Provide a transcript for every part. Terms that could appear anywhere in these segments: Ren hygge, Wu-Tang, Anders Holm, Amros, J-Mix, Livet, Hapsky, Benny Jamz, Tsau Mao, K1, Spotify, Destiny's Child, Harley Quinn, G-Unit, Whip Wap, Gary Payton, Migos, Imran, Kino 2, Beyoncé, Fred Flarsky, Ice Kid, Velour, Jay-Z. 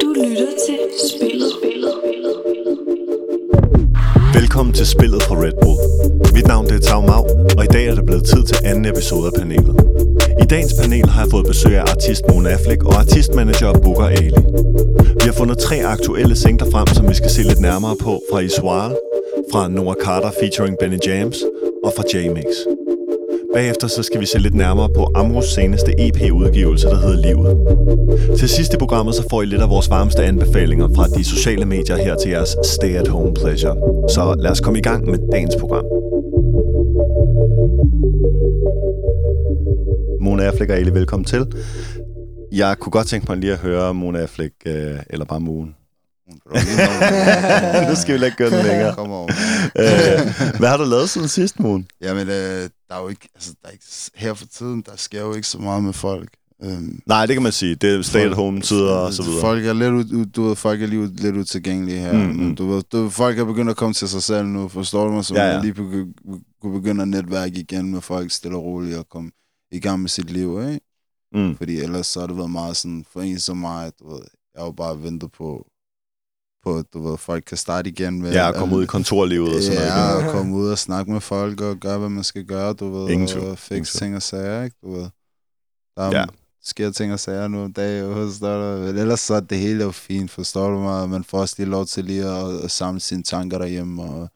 Du lytter til Spillet. Velkommen til Spillet fra Red Bull. Mit navn er Tsau Mao, og i dag er det blevet tid til anden episode af panelet. I dagens panel har jeg fået besøg af artist Mona Affleck og artistmanager Booker Ali. Vi har fundet tre aktuelle singler frem, som vi skal se lidt nærmere på fra Iswara, fra Noah Carter featuring Benny Jamz og fra J-Mix. Bagefter så skal vi se lidt nærmere på Amros seneste EP-udgivelse, der hedder Livet. Til sidst i programmet så får I lidt af vores varmeste anbefalinger fra de sociale medier her til jeres stay-at-home pleasure. Så lad os komme i gang med dagens program. Mona Affleck og Ali, velkommen til. Jeg kunne godt tænke mig lige at høre Mona Affleck, eller bare Moon. Nu skal vi lade gøre den længere. Hvad har du lavet siden sidste Moon? Jamen, der er jo ikke, altså, der er ikke, her for tiden, der sker jo ikke så meget med folk. Nej, det kan man sige. Det er stay at home tider og så videre. Folk er lige lidt utilgængelige her. Mm-hmm. Folk er begyndt at komme til sig selv nu, forstår du mig? Så man lige kunne begynde at netværke igen med folk stille og roligt og komme i gang med sit liv, ikke? Mm. Fordi ellers så har det været meget sådan, for en som mig, du ved, jeg har jo bare ventet på, du ved, folk kan starte igen med... Ja, og komme ud i kontorlivet og sådan noget. Ja, og komme ud og snakke med folk og gøre, hvad man skal gøre, du ved. Og fikse ting og sager, ikke, du ved. Der sker ting og sager nu om dagen, forstår du? Ellers så er det hele jo fint, forstår du mig? Man får også lige lov til lige at samle sine tanker derhjemme og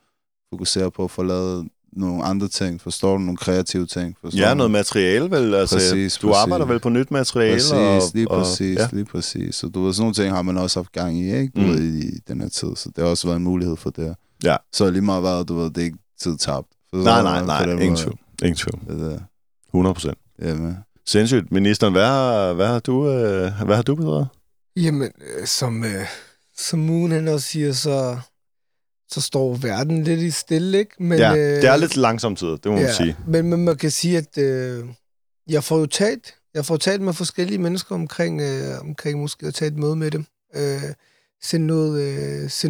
fokusere på at få lavet nogle andre ting, forstår du? Nogle kreative ting, forstår du? Ja, noget materiale vel, altså præcis, du arbejder vel på nyt materiale? Præcis. Så du ved, sådan nogle ting har man også haft gang i, ikke? Du ved, i den her tid, så det har også været en mulighed for det. Ja. Så lige meget været, du ved, det er ikke tid tabt. Nej, ingen tvivl. 100%. Jamen. Sindssygt, ministeren, hvad har du bedrevet? Jamen, som Moon han også siger, så står verden lidt i stille, ikke? Men, ja, det er lidt langsomt tid, det må man sige. Men man kan sige, at jeg får talt med forskellige mennesker omkring måske at tage et møde med dem. Send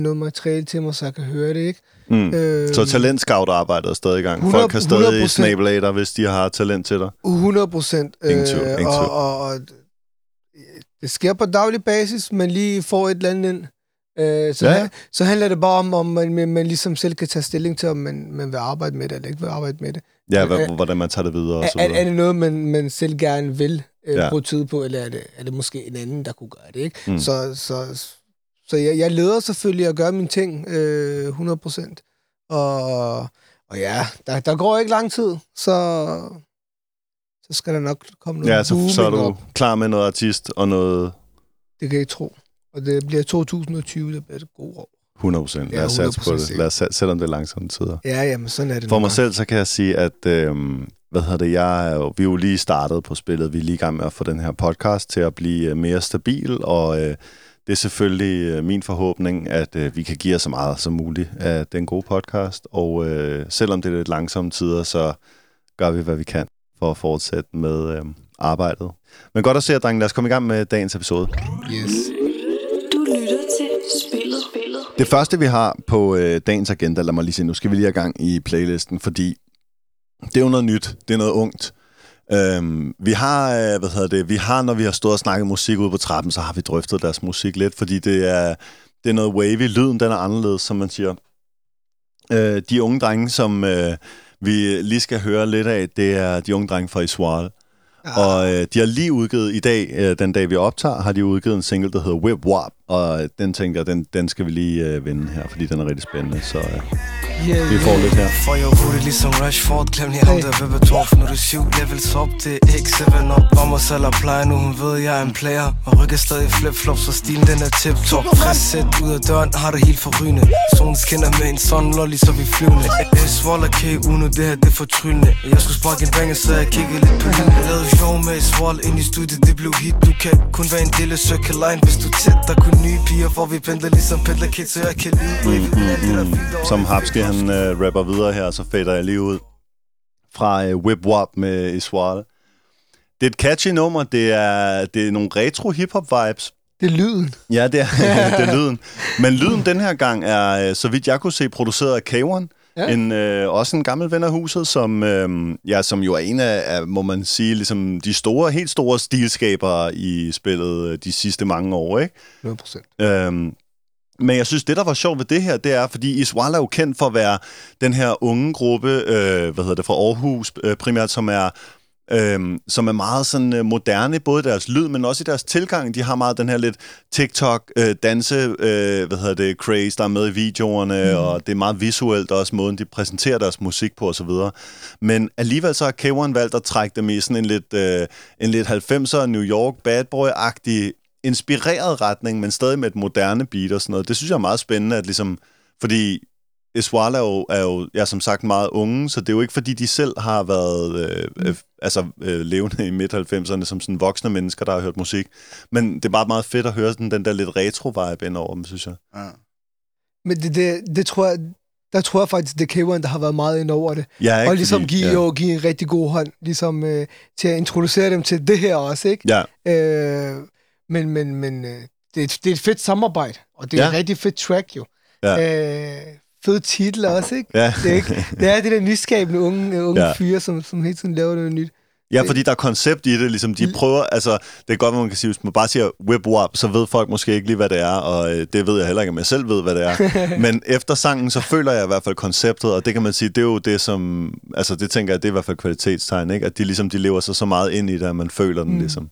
noget materiale til mig, så jeg kan høre det, ikke? Mm. Så talentscout-arbejdet er stadig i gang. 100%, folk kan stadig snable af dig, hvis de har talent til dig. 100%. Og det sker på daglig basis, man lige får et eller andet ind. Så handler det bare om man ligesom selv kan tage stilling til, om man vil arbejde med det eller ikke vil arbejde med det. Ja, hvordan man tager det videre og så videre. Er det noget, man selv gerne vil bruge tid på, eller er det måske en anden, der kunne gøre det, ikke? Mm. Så jeg leder selvfølgelig at gøre mine ting 100%. Og ja, der går ikke lang tid, så skal der nok komme noget. Ja, så er du klar med noget artist og noget... Det kan jeg ikke tro. Og det bliver 2020, der bliver det gode år. 100%. Lad os satse på det. Selvom det er langsomme tider. Ja, jamen sådan er det. For mig selv, så kan jeg sige, at vi er jo lige startet på spillet. Vi er lige i gang med at få den her podcast til at blive mere stabil, og det er selvfølgelig min forhåbning, at vi kan give jer så meget som muligt af den gode podcast, og selvom det er lidt langsomme tider, så gør vi, hvad vi kan for at fortsætte med arbejdet. Men godt at se jer, drenge. Lad os komme i gang med dagens episode. Yes. Spillet. Det første, vi har på dagens agenda, lad mig lige se, nu skal vi lige have gang i playlisten, fordi det er jo noget nyt, det er noget ungt. Vi har, når vi har stået og snakket musik ude på trappen, så har vi drøftet deres musik lidt, fordi det er noget wavy, lyden den er anderledes, som man siger. De unge drenge, som vi lige skal høre lidt af, det er de unge drenge fra Iswara. Og de har lige udgivet i dag, den dag vi optager, har de udgivet en single, der hedder Whip Wap. Og den tænker jeg, den skal vi lige vende her, fordi den er rigtig spændende. Så vi får lidt her. For jeg rute ligesom Rashford, glem lige ham, der er ved betroffen. Nu er det 7 levels op, det er ikke 7-up. Om mig selv og pleje nu, hun ved, jeg er en player. Og rykker stadig flip-flops, så stilen den er tip-top. Frisset ud af døren, har du helt forrygende. Solen skinner med en sådan lolly, så vi flyvende. S-Wall og K-Uno, det her det er fortryllende. Jeg skulle sparke en banger, så jeg kiggede lidt på hende. Lavede show med S-Wall ind i studiet, det blev hit. Du kan kun være en del af Circle Line, hvis du tæt. Der kunne nye piger, for vi pendler ligesom pendlerkid, så jeg kan lide. Som Hapsky, han rapper videre her, så fader jeg lige ud fra Whip Wap med Iswara. Det er et catchy nummer, det er nogle retro hip-hop-vibes. Det er lyden. Ja, det er lyden. Men lyden den her gang er, så vidt jeg kunne se, produceret af K1. Ja. Også en gammel ven af huset, som jo er en af, må man sige, ligesom de store, helt store stilskabere i spillet de sidste mange år, ikke? 100%. Men jeg synes, det, der var sjovt ved det her, det er, fordi Iswara er jo kendt for at være den her unge gruppe, fra Aarhus primært, som er meget sådan moderne, både deres lyd, men også i deres tilgang. De har meget den her lidt TikTok craze, der er med i videoerne, og det er meget visuelt også, måden de præsenterer deres musik på osv. Men alligevel så har K1 valgt at trække dem i sådan en lidt 90'er New York bad boy-agtig, inspireret retning, men stadig med et moderne beat og sådan noget. Det synes jeg er meget spændende, at ligesom, fordi Iswara er som sagt meget unge, så det er jo ikke, fordi de selv har været levende i midt-90'erne som sådan voksne mennesker, der har hørt musik. Men det er bare meget fedt at høre den der lidt retro-vibe indover dem, synes jeg. Ja. Men det tror jeg, der tror jeg faktisk, det er K1, der har været meget ind over det. Ja, og ligesom give en rigtig god hånd, ligesom til at introducere dem til det her også, ikke? Ja. Men det er et fedt samarbejde, og det er et rigtig fedt track, jo. Ja. Fed titel også, ikke? Ja. Det er det der nyskabende unge fyre, som hele tiden laver noget nyt. Ja, fordi der er koncept i det, ligesom de prøver, altså, det er godt, man kan sige, hvis man bare siger Whip Wap, så ved folk måske ikke lige, hvad det er, og det ved jeg heller ikke, om jeg selv ved, hvad det er. Men efter sangen, så føler jeg i hvert fald konceptet, og det kan man sige, det er jo det, som, altså, det tænker jeg, det er i hvert fald kvalitetstegn, ikke? At de ligesom, de lever sig så meget ind i det, at man føler den ligesom.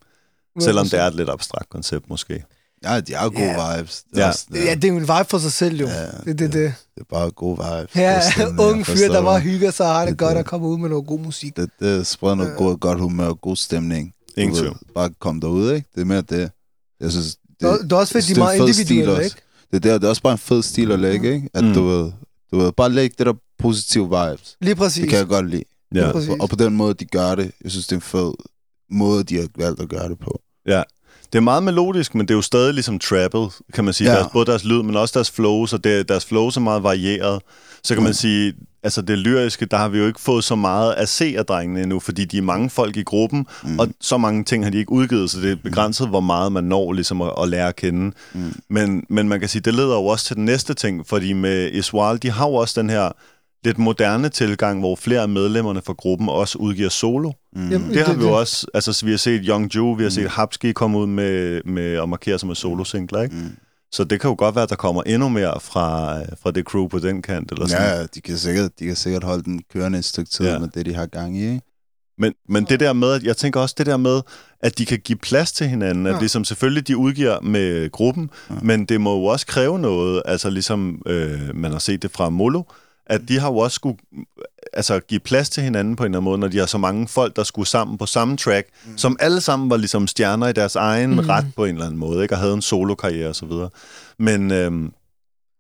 Selvom det er et lidt abstrakt koncept, måske. Ja, de har jo gode vibes. Ja. Det er jo en vibe for sig selv, jo. Ja, det er bare gode vibes. Ja, unge fyr, der bare hygger sig, har det godt at komme ud med noget god musik. Det spreder noget godt humør og god stemning. Ingen tvivl. Bare komme derude, ikke? Det er mere det. Jeg synes, det er også fedt, de meget individuelle, ikke? Det er også bare en fed stil at lægge, ikke? At du ved, bare lægge det der positive vibes. Lige præcis. Det kan jeg godt lide. Ja. Og på den måde, de gør det. Jeg synes, det er en fed måde, de har valgt at gøre det på. Ja, det er meget melodisk, men det er jo stadig ligesom trappet, kan man sige. Ja. Både deres lyd, men også deres flows, og deres flows er meget varieret. Så kan man sige, altså det lyriske, der har vi jo ikke fået så meget at se af drengene endnu, fordi de er mange folk i gruppen, og så mange ting har de ikke udgivet, så det er begrænset, hvor meget man når ligesom at lære at kende. Men man kan sige, det leder jo også til den næste ting, fordi med Iswara, de har jo også den her lidt moderne tilgang, hvor flere af medlemmerne fra gruppen også udgiver solo. Jamen, det har vi jo også, altså vi har set Young Joo, vi har set Hapsky komme ud med at markere sig med solosingler, ikke? Så det kan jo godt være, at der kommer endnu mere fra det crew på den kant, eller sådan. Ja, de kan sikkert holde den kørende et stykke tid med det, de har gang i, ikke? Men det der med, at jeg tænker også det der med, at de kan give plads til hinanden, at ligesom selvfølgelig de udgiver med gruppen, men det må jo også kræve noget, altså ligesom man har set det fra Molo, at de har jo også skulle give plads til hinanden på en eller anden måde, når de har så mange folk, der skulle sammen på samme track, som alle sammen var ligesom stjerner i deres egen ret på en eller anden måde, ikke? Og havde en solokarriere og så videre. Men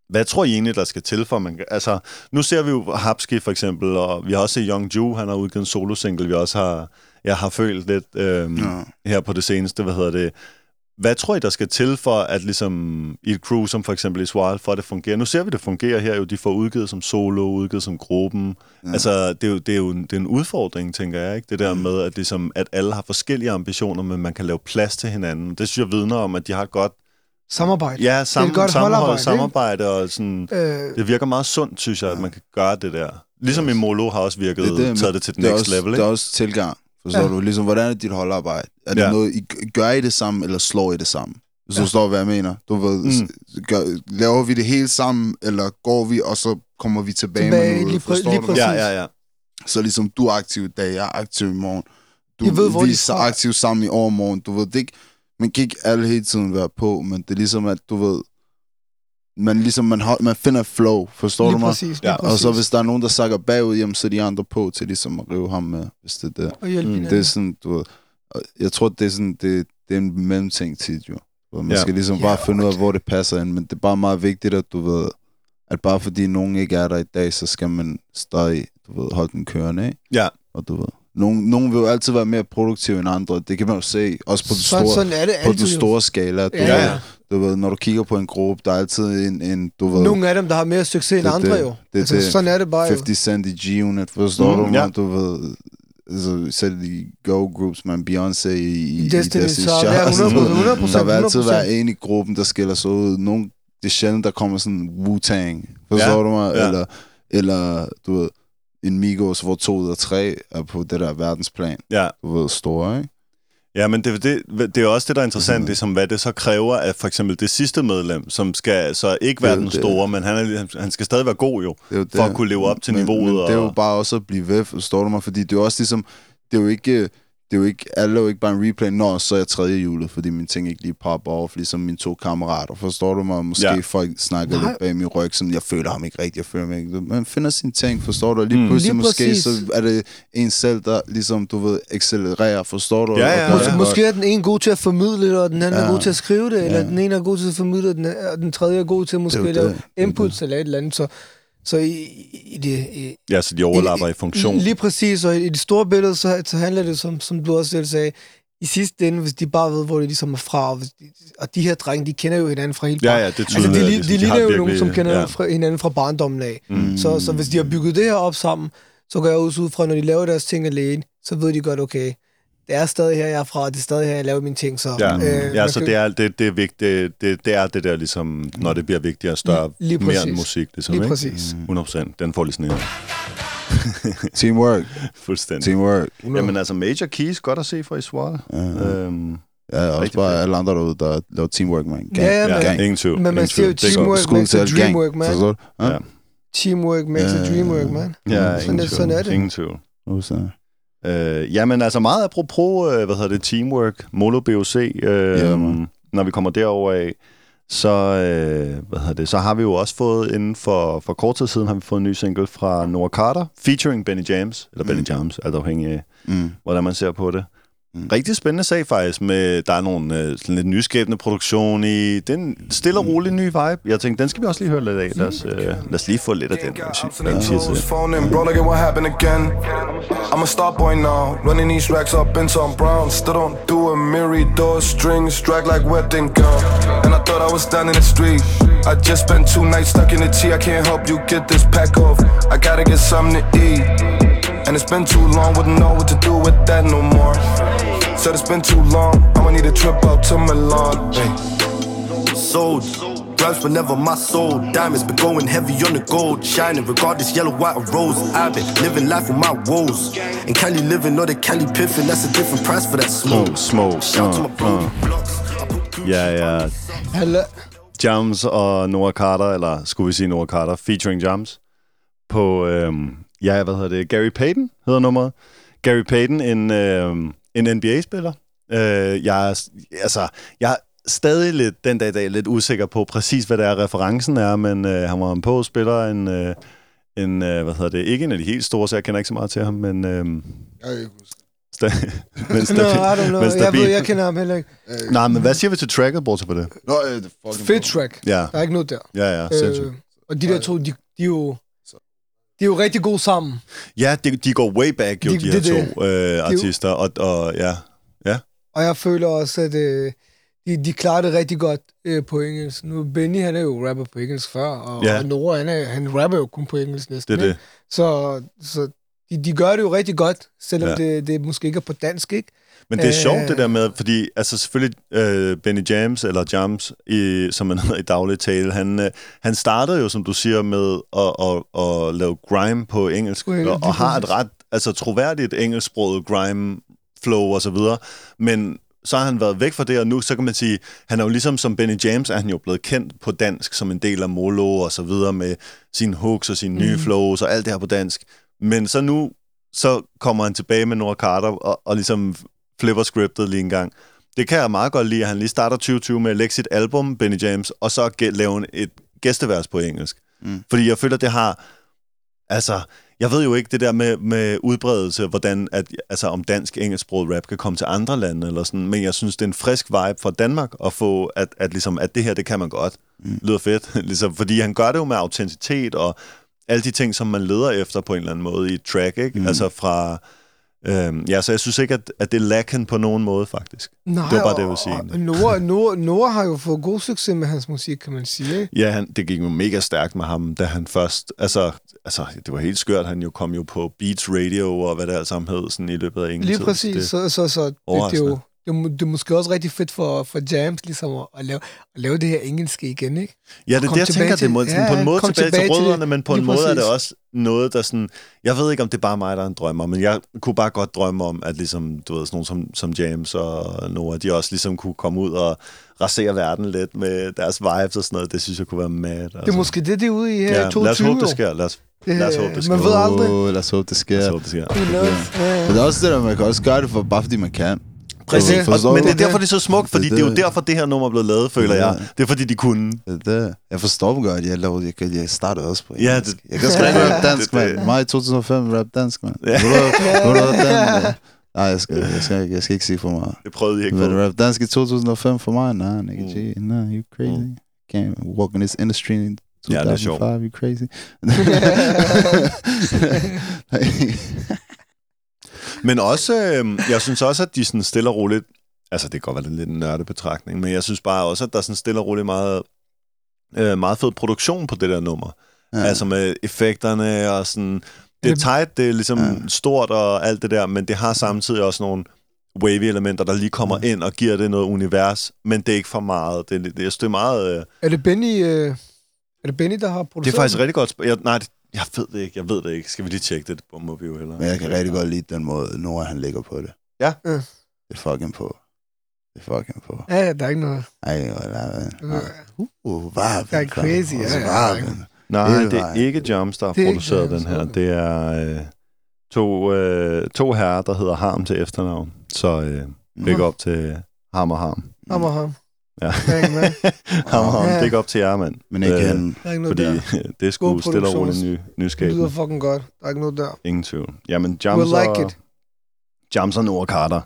hvad tror I egentlig, der skal til for? Altså, nu ser vi jo Hapsky for eksempel, og vi har også set Young Joo, han har udgivet en solosingle, vi også har følt lidt her på det seneste, Hvad tror I, der skal til for, at ligesom i et crew, som for eksempel Iswara, for at det fungerer? Nu ser vi, det fungerer her jo. De får udgivet som solo, udgivet som gruppen. Ja. Altså, det er en udfordring, tænker jeg, ikke? Det der med, at, ligesom, at alle har forskellige ambitioner, men man kan lave plads til hinanden. Det synes jeg vidner om, at de har et godt samarbejde. Ja, samarbejde og sådan. Det virker meget sundt, synes jeg, at man kan gøre det der. Ligesom i Molo har også virket, taget det til det next level, ikke? Det er også tilgang. Forstår du? Ligesom, hvordan er dit holdarbejde? Er det noget, gør I det sammen, eller slår I det sammen? Så forstår du, hvad jeg mener? Du ved, laver vi det hele sammen, eller går vi, og så kommer vi tilbage med noget? Forstår du? Ja. Så ligesom, du er aktiv i dag, jeg er aktiv i morgen. Vi er så aktiv sammen i overmorgen. Du ved, det, man kan ikke alle hele tiden være på, men det er ligesom, at du ved, man finder flow, forstår lige du mig? Præcis, ja. Og så hvis der er nogen, der sakker bagud, jamen, så er de andre på til ligesom at rive ham med, hvis det er det. Det er sådan, du ved, jeg tror, det er sådan, det er en mellemting tit, jo. Man skal ligesom bare finde ud af, hvor det passer ind, men det er bare meget vigtigt, at du ved, at bare fordi nogen ikke er der i dag, så skal man stadig, du ved, holde den kørende, ikke? Ja. Og du ved, nogen vil jo altid være mere produktive end andre, det kan man jo se, også på den store skala, du ved. Du ved, når du kigger på en gruppe, der er altid en du ved... Nogle af dem, der har mere succes end andre, jo. Altså, sådan er det bare, 50 Cent i G-Unit, forstår du, man, du ved... Altså, selv i Go-groups, man, Beyoncé i Destiny's Child. 100%. Der vil altid være en i gruppen, der skiller sig ud. Det er sjældent, der kommer sådan Wu-Tang, forstår du mig? Eller eller du ved, en Migos, hvor 2 ud af 3 er på det der verdensplan. Ja. Du ved, store, ikke? Ja, men det er også det, der er interessant, mm-hmm. ligesom, hvad det så kræver af for eksempel det sidste medlem, som skal så ikke være den store, men han skal stadig være god jo, for at kunne leve op til niveauet. Men det er jo bare også at blive ved, står du mig, fordi det er også ligesom, alle er jo ikke bare en replay, når så er jeg tredje hjulet, fordi mine ting ikke lige popper over, ligesom mine 2 kammerater, forstår du mig? Måske folk snakker lidt bag min ryg, som jeg føler ham ikke rigtigt, jeg føler mig ikke. Man finder sine ting, forstår du? Og lige pludselig måske, så er det en selv, der ligesom, du ved, accelererer, forstår du? Ja. Måske er den ene god til at formidle det, og den anden er god til at skrive det, eller den ene er god til at formidle det, og den tredje er god til måske at lave inputs eller et eller andet, så så de overlapper i funktion. Lige præcis, og i det store billede, så handler det, som du også selv sagde, i sidste ende, hvis de bare ved, hvor de ligesom er fra, og de her drenge, de kender jo hinanden fra hele barndommen. Ja, det tydeligt. Altså, de ligner jo nogen, som kender hinanden fra barndommen af. Mm. Så hvis de har bygget det her op sammen, så går jeg også ud fra, når de laver deres ting alene, så ved de godt, okay, det er stadig her, jeg er fra, og det er stadig her, jeg laver mine ting. Så det er vigtigt. Det er det der, ligesom, når det bliver vigtigere og større, mere end musik. Ligesom, lige præcis. 100%. Den får lige sådan en. Teamwork. Fuldstændig. Teamwork. Jamen altså, Major Keys, godt at se for Iswara. Ja, også bare alle andre derude, der laver teamwork, man. Gang. Ingen tvivl. Men man siger jo, teamwork makes a dreamwork, man. Teamwork makes a dreamwork, man. Ja, ingen tvivl. Jamen altså meget apropos, teamwork, Molo BOC, når vi kommer derover af, så har vi jo også fået, inden for kort tid siden, har vi fået en ny single fra Noah Carter, featuring Benny Jamz, eller Benny Jamz, alt afhængig af, hvordan man ser på det. Rigtig spændende sag faktisk, med der er nogle lidt nyskabende produktion i. Det er en stille og rolig ny vibe. Jeg tænkte, den skal vi også lige høre lidt af. Lad os lige få lidt af den. I'm a star boy now, running these racks up in some brown. Still don't do a mirror door strings, drag like wedding gown. And I thought I was down in the street. I just spent 2 nights stuck in the tea. I can't help you get this pack off. I gotta get something to eat. And it's been too long, wouldn't know what to do with that no more. Said it's been too long, I'ma need a trip out to Milan. Hey. Sold, raps were never my soul. Diamonds been going heavy on the gold. Shining regardless, yellow, white, or rose. I've been living life with my woes. And Cali living or the Cali piffin, that's a different price for that smoke. Shout to my blue. Ja. Hello. Jamz og Noah Carter, eller skulle vi sige Noah Carter, featuring Jamz. På, Gary Payton hedder nummeret. Gary Payton, en NBA-spiller. Jeg er stadig lidt, den dag i dag, lidt usikker på præcis, hvad det er, referencen er, men han var en påspiller, ikke en af de helt store, så jeg kender ikke så meget til ham, men... Jeg kender ham heller ikke. Nej, men hvad siger vi til tracket, bortset på det? Fedt track. Ja. Der er ikke noget der. Ja, sindssygt. Og de der 2, de er jo... De er jo rigtig gode sammen. Ja, de går way back, de her to artister. Og og jeg føler også, at de klarer det rigtig godt på engelsk. Nu, Benny, han er jo rapper på engelsk før, og Nora, han rapper jo kun på engelsk næsten. Det. Så de gør det jo rigtig godt, selvom det måske ikke er på dansk, ikke? Men det er sjovt det der med, fordi altså selvfølgelig Benny Jamz, eller Jamz, som man hedder i daglig tale, han startede jo, som du siger, med at lave grime på engelsk, og har et ret troværdigt engelsksproget grime flow og så videre, men så har han været væk fra det, og nu så kan man sige, han er jo ligesom som Benny Jamz, er han jo blevet kendt på dansk som en del af Molo og så videre med sine hooks og sine nye flows og alt det her på dansk, men så nu så kommer han tilbage med Noah Carter og ligesom flipper scriptet lige en gang. Det kan jeg meget godt lide, at han lige starter 2020 med at lægge sit album, Benny Jamz, og så lave et gæstevers på engelsk. Fordi jeg føler, det har... jeg ved jo ikke det der med udbredelse, hvordan om dansk-engelsksproget rap kan komme til andre lande, eller sådan, men jeg synes, det er en frisk vibe fra Danmark at få, at det her, det kan man godt. Lyder fedt. Ligesom, fordi han gør det jo med autenticitet, og alle de ting, som man leder efter på en eller anden måde i et track, ikke? Fra... så jeg synes ikke, at det lakken på nogen måde, faktisk. Nej, det var bare det, jeg ville sige. Noah har jo fået god succes med hans musik, kan man sige. Ja, det gik jo mega stærkt med ham, da han først... det var helt skørt, han jo kom jo på Beats Radio og hvad det alt sammen hed, sådan i løbet af ingen tid. Lige præcis, det er jo... det er måske også rigtig fedt for Jamz ligesom at lave det her engelske igen, ikke? Ja, det er det, jeg tænker, det må, sådan, på en måde tilbage til rødderne, men på en måde er det også noget, der sådan... Jeg ved ikke, om det er bare mig, der er en drømmer, men jeg kunne bare godt drømme om, at ligesom, du ved, sådan nogen som Jamz og Noah, de også ligesom kunne komme ud og rasere verden lidt med deres vibes og sådan noget. Det synes jeg kunne være mad. Altså. Det er måske det er ude i her 2020. Lad os håbe, det sker. Lad os håbe, det sker. Man ved aldrig. Lad os håbe, det sker. Men det er også det, at man kan også gøre det, for, bare fordi man kan. Præcis, men det er derfor, det er så smukt, fordi det er jo derfor, det her nummer er blevet lavet, føler jeg. Det er fordi, de kunne. Det. Jeg forstår godt, at jeg startede også på engelsk. Ja, jeg kan sgu ikke rap dansk, mand. Maj 2005, rap dansk, mand. Nej, jeg skal ikke sige for meget. Det prøvede jeg ikke på. Rap dansk i 2005 for mig? Nej, nigga, no, you crazy. Can't walk in this industry in 2005, you crazy. Men også, jeg synes også, at de sådan stille og roligt, altså det kan godt være lidt en nørdebetragtning, men jeg synes bare også, at der er sådan stille og roligt meget fed produktion på det der nummer. Ja. Altså med effekterne og sådan, det er tight, det er ligesom stort og alt det der, men det har samtidig også nogle wavy elementer, der lige kommer ind og giver det noget univers, men det er ikke for meget. Jeg synes, det er meget... Er det Benny, der har produceret? Det er faktisk rigtig godt... Jeg ved det ikke. Skal vi lige tjekke det på Movio eller? Men jeg kan rigtig godt lide den måde, Noah han ligger på det. Ja. Det er fucking på. Ja, der er ikke noget. Varven. Det er crazy, varven. Nej, det er ikke Jamz, der har produceret den her. Det er to herrer, der hedder Harm til efternavn. Så big op til Harm og Harm. Ja. Det er op til jer, mand. Men igen, fordi det er sgu stille og roligt nyskabende. Det lyder fucking godt. Der er ikke noget der. Ingen tvivl. Jamen, Jamz og Noah Carter.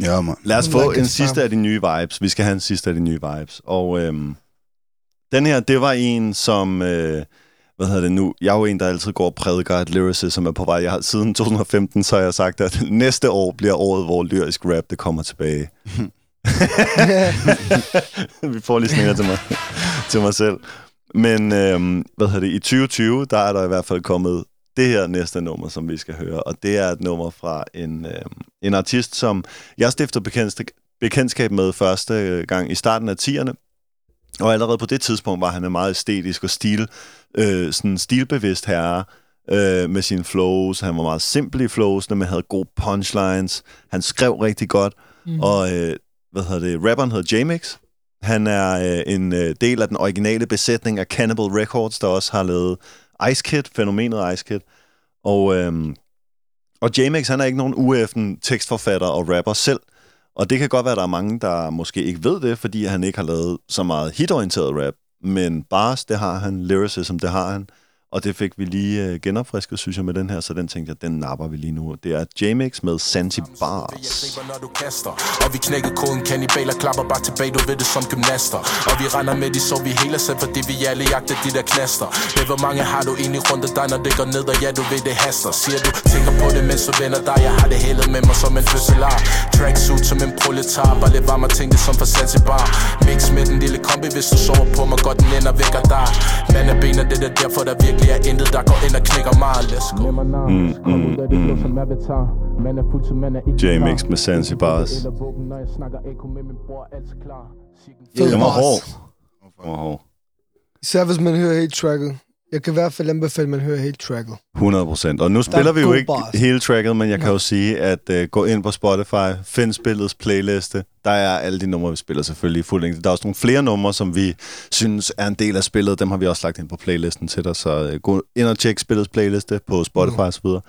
Ja, man. Lad os få en sidste af de nye vibes. Vi skal have en sidste af de nye vibes. Og den her, det var en, som... hvad hedder det nu? Jeg er jo en, der altid går og prædiker, at lyricism er på vej. Siden 2015, så har jeg sagt, at næste år bliver året, hvor lyrisk rap, det kommer tilbage. Vi får lige snikker til mig selv. Men i 2020, der er der i hvert fald kommet det her næste nummer, som vi skal høre. Og det er et nummer fra en artist, som jeg stiftede bekendtskab med første gang i starten af 10'erne. Og allerede på det tidspunkt var han en meget æstetisk og stilbevidst herre med sine flows. Han var meget simpel i flowsene, men havde gode punchlines. Han skrev rigtig godt. Og rapperen hedder J-Mix. Han er en del af den originale besætning af Cannibal Records, der også har lavet Ice Kid, fænomenet Ice Kid. Og J-Mix, han er ikke nogen uæften tekstforfatter og rapper selv. Og det kan godt være, at der er mange, der måske ikke ved det, fordi han ikke har lavet så meget hitorienteret rap. Men bars, det har han. Lyricism, det har han. Og det fik vi lige genopfrisket, synes jeg, med den her, så den tænkte jeg, den napper vi lige nu. Det er J-Mix med Centy Bars. Jeg slipper, når du kaster, og vi knækker koden kannibaler, klapper bare tilbage, du ved det som gymnaster. Og vi render med de, så vi hele selv, fordi vi alle jagter de der knaster. Men hvor mange har du egentlig rundt dig, når det går ned, og ja, du ved det haster. Siger du, tænker på det, mens du vender dig, jeg har det hældet med mig som en fødselar. Tracksuit som en proletar, bare lidt varm og tænke som for Centy Bar. Mix med den lille kombi, hvis du sover på mig, godt den ender vækker dig. Mand af bener, det der derfor, der virkelig er intet, der går ind og knækker meget. J-Mix med Centy Bars. Den var hård. Især hvis man hører hele tracket. Jeg kan i hvert fald anbefale, at man hører hele tracket. 100%. Og nu spiller vi jo ikke hele tracket, men jeg kan jo sige, at gå ind på Spotify, find spillets playliste. Der er alle de numre, vi spiller selvfølgelig i fuld længde. Der er også nogle flere numre, som vi synes er en del af spillet. Dem har vi også lagt ind på playlisten til dig, så gå ind og tjek spillets playliste på Spotify og så videre,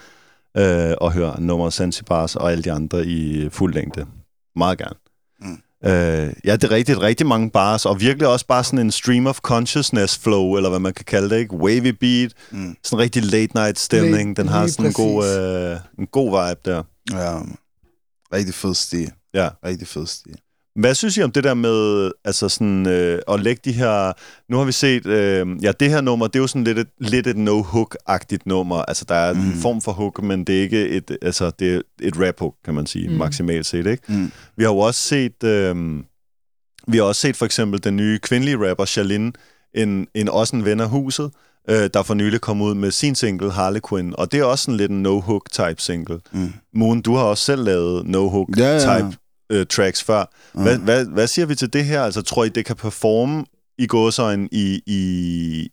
og hør nummeret Centy Bars og alle de andre i fuld længde. Meget gerne. Det er rigtig mange bars, og virkelig også bare sådan en stream of consciousness flow, eller hvad man kan kalde det, ikke? Wavy beat, sådan en rigtig late night stemning, den har sådan en god vibe der. Ja, rigtig fed stil. Hvad synes I om det der med, altså sådan, at lægge de her, nu har vi set, det her nummer, det er jo sådan lidt et no-hook-agtigt nummer, altså der er en form for hook, men det er ikke det er et rap-hook, kan man sige, maksimalt set, ikke? Vi har jo også set, for eksempel den nye kvindelige rapper, Charlene, en ven af huset, der for nylig kom ud med sin single, Harley Quinn, og det er også sådan lidt en no-hook-type single. Moon, du har også selv lavet no-hook-type tracks før. Hvad siger vi til det her? Altså, tror I, det kan performe i gåseøjne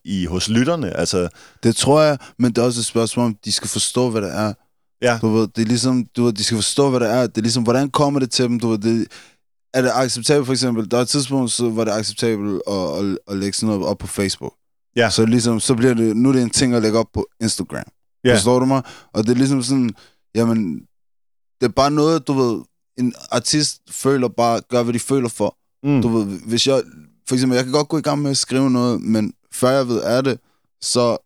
i hos lytterne? Altså, det tror jeg, men det er også et spørgsmål om, de skal forstå, hvad det er. Ja. Du ved, det er ligesom, de skal forstå, hvad det er. Det er ligesom, hvordan kommer det til dem? Du ved, er det acceptabelt, for eksempel? Der er et tidspunkt, så var det acceptabelt at lægge sådan noget op på Facebook. Ja. Så ligesom, så bliver det, nu er det en ting at lægge op på Instagram. Ja. Forstår du mig? Og det er ligesom sådan, jamen, det er bare noget, du ved, en artist føler bare, gør hvad de føler for. Mm. Du ved, hvis jeg, for eksempel, jeg kan godt gå i gang med at skrive noget, men før jeg ved af det, så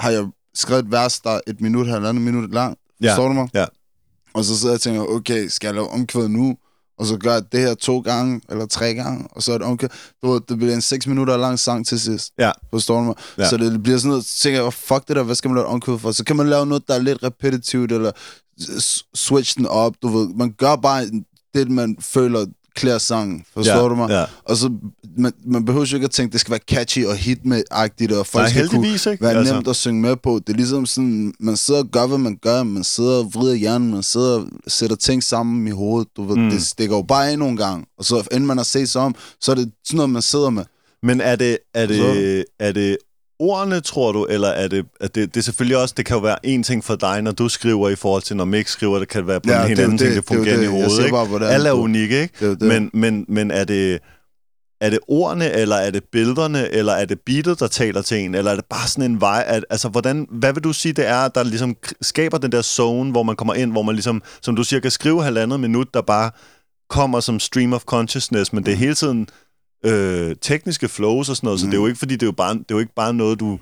har jeg skrevet et vers, der er 1 minut, 1,5 minut langt. Ja. Forstår du mig? Ja. Og så sidder jeg og tænker, okay, skal jeg lave omkvædet nu? Og så gør jeg det her 2 gange, eller 3 gange, og så er det omkvædet. Du ved, det bliver en 6 minutter lang sang til sidst. Ja. Forstår du mig? Ja. Så det bliver sådan noget, så tænker jeg, fuck det der, hvad skal man lave omkvædet for? Så kan man lave noget, der er lidt repetitivt, eller switch den op, du ved. Man gør bare det, man føler klæder sangen, forstår du mig? Ja. Og så, man behøver jo ikke at tænke, det skal være catchy og hitmagtigt, og folk skal kunne være nemt at synge med på. Det er ligesom sådan, man sidder og gør, hvad man gør, man sidder og vrider hjernen, man sidder og sætter ting sammen i hovedet, du ved, det stikker jo bare af nogle gange, og så inden man har set sig om, så er det sådan noget, man sidder med. Men er det ordene, tror du, eller er det selvfølgelig også, det kan jo være en ting for dig, når du skriver i forhold til, når Mick skriver, det kan være på en helt anden ting, det fungerer i hovedet, ikke? Alle er unikke, ikke? Det. Men er det ordene, eller er det billederne, eller er det beatet, der taler til en, eller er det bare sådan en vej, at, altså hvad vil du sige, det er, der ligesom skaber den der zone, hvor man kommer ind, hvor man ligesom, som du siger, kan skrive 1,5 minut, der bare kommer som stream of consciousness, men det er hele tiden tekniske flows og sådan noget, så det er jo ikke, fordi det er jo ikke bare noget, du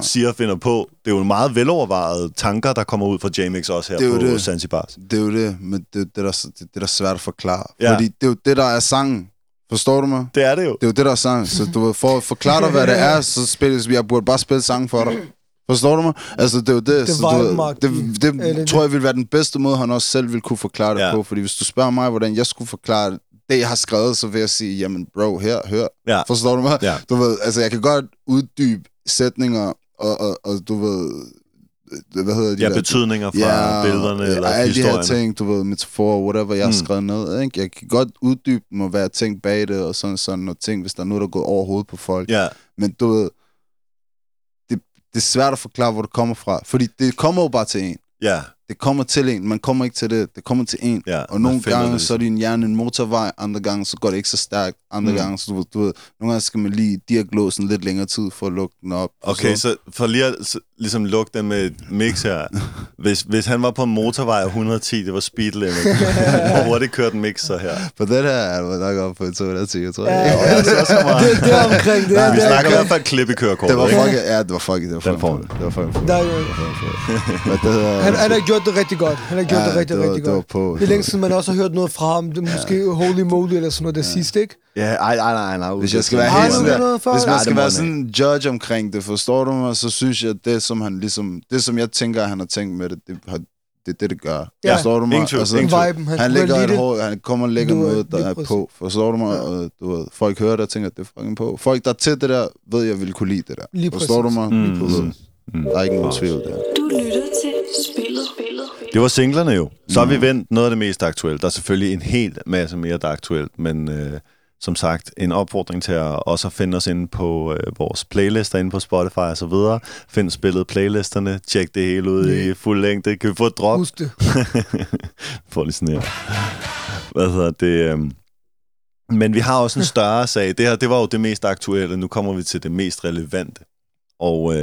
siger og finder på. Det er jo meget velovervejede tanker, der kommer ud fra J-Mix også her på Centy Bars. Det er jo det, men det er svært at forklare. Ja. Fordi det er jo det, der er sangen. Forstår du mig? Det er det jo. Det er jo det, der er sangen. Så du får forklare dig, hvad det er, så jeg burde bare spille sangen for dig. Forstår du mig? Altså, det er jo det. Det tror jeg ville være den bedste måde, han også selv ville kunne forklare det på. Fordi hvis du spørger mig, hvordan jeg skulle forklare det, jeg har skrevet, så vil jeg sige, jamen bro, her, hør. Ja. Forstår du mig? Ja. Du ved, altså, jeg kan godt uddybe sætninger, og du ved, hvad hedder de betydninger fra billederne, eller historierne. Ja, de her ting, du ved, metaforer, whatever, jeg har skrevet ned, ikke? Jeg kan godt uddybe dem, og hvad jeg tænkt bag det, og sådan noget ting, hvis der er noget, der er gået over hovedet på folk. Ja. Men du ved, det er svært at forklare, hvor det kommer fra, fordi det kommer jo bare til en. Ja. Det kommer til en, man kommer ikke til det, det kommer til en. Ja, og nogle gange, så er din hjerne en motorvej, andre gange, så går det ikke så stærkt, andre gange, så du ved, nogle gange skal man lige diaglåsen lidt længere tid, for at lukke den op. Okay, så for lige at ligesom lukke den med et mix her, hvis han var på en motorvej 110, det var speed limit, hvor hurtigt kørte den mix så her? På den her er det nok op på 210, jeg tror jeg. Det er omkring det. Nej, vi snakker i hvert fald klip i kørekortet. Det var fucking, det var det rigtig godt. Han har gjort det rigtig det var godt. Det er længe siden, man også har hørt noget fra ham. Det er måske Holy Moly eller sådan noget, der sidste, ikke? Ja, nej. Hvis jeg skal være helt sådan, hvis man skal være sådan en judge omkring det, forstår du mig, så synes jeg, at det, som han ligesom, det, som jeg tænker, han har tænkt med det, det gør. Ja. Forstår du mig? Han kommer og lægger noget, der er på. Forstår du mig? Og du ved, folk hører det og tænker, at det er fucking på. Folk, der er til det der, ved jeg ville kunne lide det der. Forstår du mig? Der er ikke nogen tvivl der. Du lytter til Spillet. Det var singlerne jo. Så har vi vendt noget af det mest aktuelle. Der er selvfølgelig en hel masse mere, der er aktuelt, men som sagt, en opfordring til at også finde os inde på vores playlister inde på Spotify og så videre. Find spillet playlisterne. Tjek det hele ud i fuld længde. Kan vi få et drop? Husk det. Få lige sådan her. Hvad hedder det? Men vi har også en større sag. Det her, det var jo det mest aktuelle. Nu kommer vi til det mest relevante. Og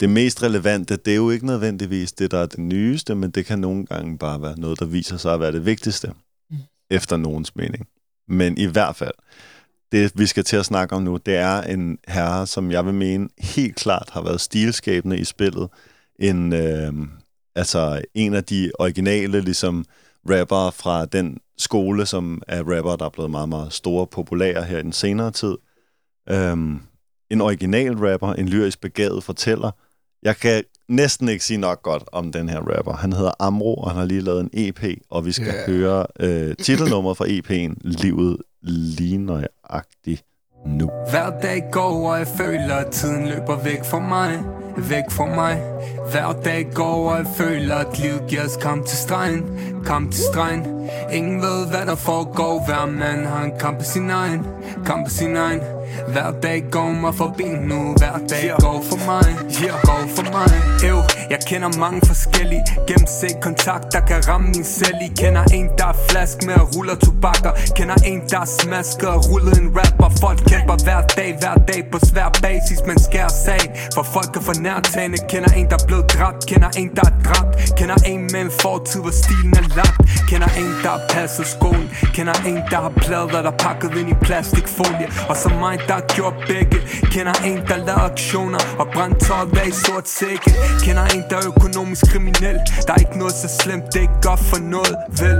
det mest relevante, det er jo ikke nødvendigvis det, der er det nyeste, men det kan nogle gange bare være noget, der viser sig at være det vigtigste, efter nogens mening. Men i hvert fald, det vi skal til at snakke om nu, det er en herre, som jeg vil mene helt klart har været stilskabende i spillet. En af de originale ligesom rappere fra den skole, som er rapper, der er blevet meget, meget store og populære her i den senere tid. En original rapper, en lyrisk begavet fortæller. Jeg kan næsten ikke sige nok godt om den her rapper. Han hedder Amro, og han har lige lavet en EP, og vi skal høre titelnummeret fra EP'en, Livet lige nøjagtigt nu. Hver dag går, og jeg føler, at tiden løber væk for mig. væk fra mig. Hver dag går, og jeg føler, at livet giver os kamp til stregen. Kamp til stregen. Ingen ved, hvad der foregår. Hver mand har en kamp af sin egen. Kamp af sin egen. Hver dag går mig forbi nu. Hver dag går for mig. Går for mig. Jeg kender mange forskellige. Gennemsigt kontakt, der kan ramme min selv i. Kender en, der er flask med at rulle tobakker. Kender en, der er smasket og rullet en rapper. Folk kæmper hver dag, hver dag på svær basis. Man skærer sag, for folk er for nærtagende. Kender en, der er blevet dræbt. Kender en, der er dræbt. Kender en med en fortid, hvor stilen er lagt. Kender en, der har passet skoen. Kender en, der har plader, der pakket ind i plastikfolie. Og så mig, der har gjort begge. Kender en, der lader aktioner og brændt tøjet af i sort sække. Kender en, der er økonomisk kriminel. Der er ikke noget så slemt, det er ikke godt for noget, vel?